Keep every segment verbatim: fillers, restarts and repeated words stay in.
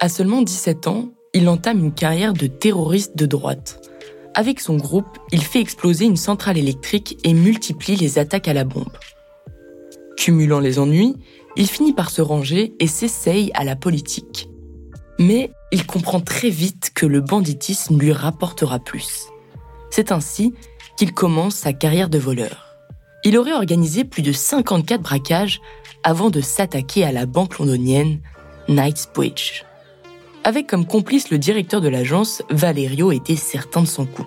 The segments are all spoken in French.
À seulement dix-sept ans, il entame une carrière de terroriste de droite. Avec son groupe, il fait exploser une centrale électrique et multiplie les attaques à la bombe. Cumulant les ennuis, il finit par se ranger et s'essaye à la politique. Mais il comprend très vite que le banditisme lui rapportera plus. C'est ainsi qu'il commence sa carrière de voleur. Il aurait organisé plus de cinquante-quatre braquages avant de s'attaquer à la banque londonienne Knightsbridge. Avec comme complice le directeur de l'agence, Valerio était certain de son coup.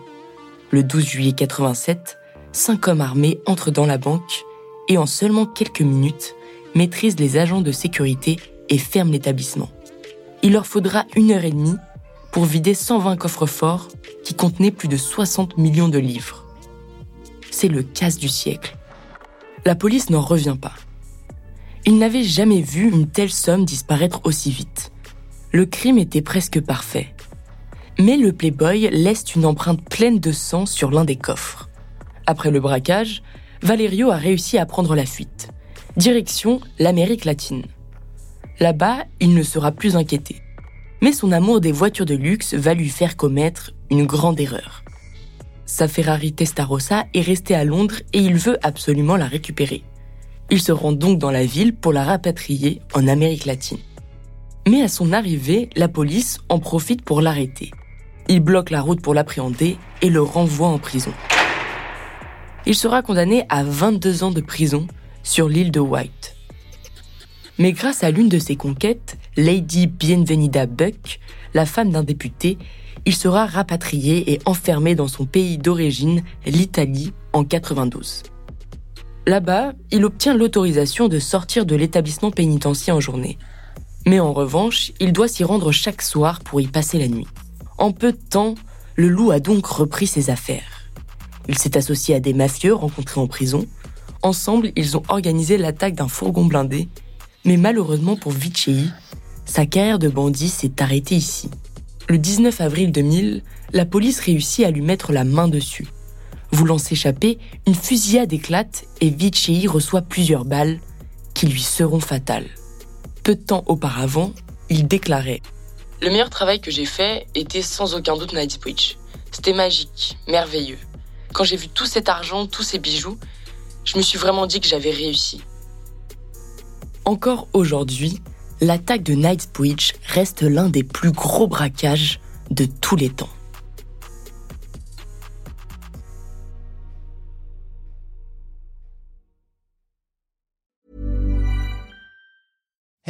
Le douze juillet quatre-vingt-sept, cinq hommes armés entrent dans la banque et en seulement quelques minutes, maîtrisent les agents de sécurité et ferment l'établissement. Il leur faudra une heure et demie pour vider cent vingt coffres-forts qui contenaient plus de soixante millions de livres. C'est le casse du siècle. La police n'en revient pas. Ils n'avaient jamais vu une telle somme disparaître aussi vite. Le crime était presque parfait. Mais le Playboy laisse une empreinte pleine de sang sur l'un des coffres. Après le braquage, Valerio a réussi à prendre la fuite. Direction l'Amérique latine. Là-bas, il ne sera plus inquiété. Mais son amour des voitures de luxe va lui faire commettre une grande erreur. Sa Ferrari Testarossa est restée à Londres et il veut absolument la récupérer. Il se rend donc dans la ville pour la rapatrier en Amérique latine. Mais à son arrivée, la police en profite pour l'arrêter. Il bloque la route pour l'appréhender et le renvoie en prison. Il sera condamné à vingt-deux ans de prison sur l'île de White. Mais grâce à l'une de ses conquêtes, Lady Bienvenida Buck, la femme d'un député, il sera rapatrié et enfermé dans son pays d'origine, l'Italie, en quatre-vingt-douze. Là-bas, il obtient l'autorisation de sortir de l'établissement pénitentiaire en journée. Mais en revanche, il doit s'y rendre chaque soir pour y passer la nuit. En peu de temps, le Loup a donc repris ses affaires. Il s'est associé à des mafieux rencontrés en prison. Ensemble, ils ont organisé l'attaque d'un fourgon blindé. Mais malheureusement pour Viccei, sa carrière de bandit s'est arrêtée ici. Le dix-neuf avril deux mille, la police réussit à lui mettre la main dessus. Voulant s'échapper, une fusillade éclate et Viccei reçoit plusieurs balles qui lui seront fatales. Peu de temps auparavant, il déclarait « Le meilleur travail que j'ai fait était sans aucun doute Knightsbridge. C'était magique, merveilleux. Quand j'ai vu tout cet argent, tous ces bijoux, je me suis vraiment dit que j'avais réussi. » Encore aujourd'hui, l'attaque de Knightsbridge reste l'un des plus gros braquages de tous les temps.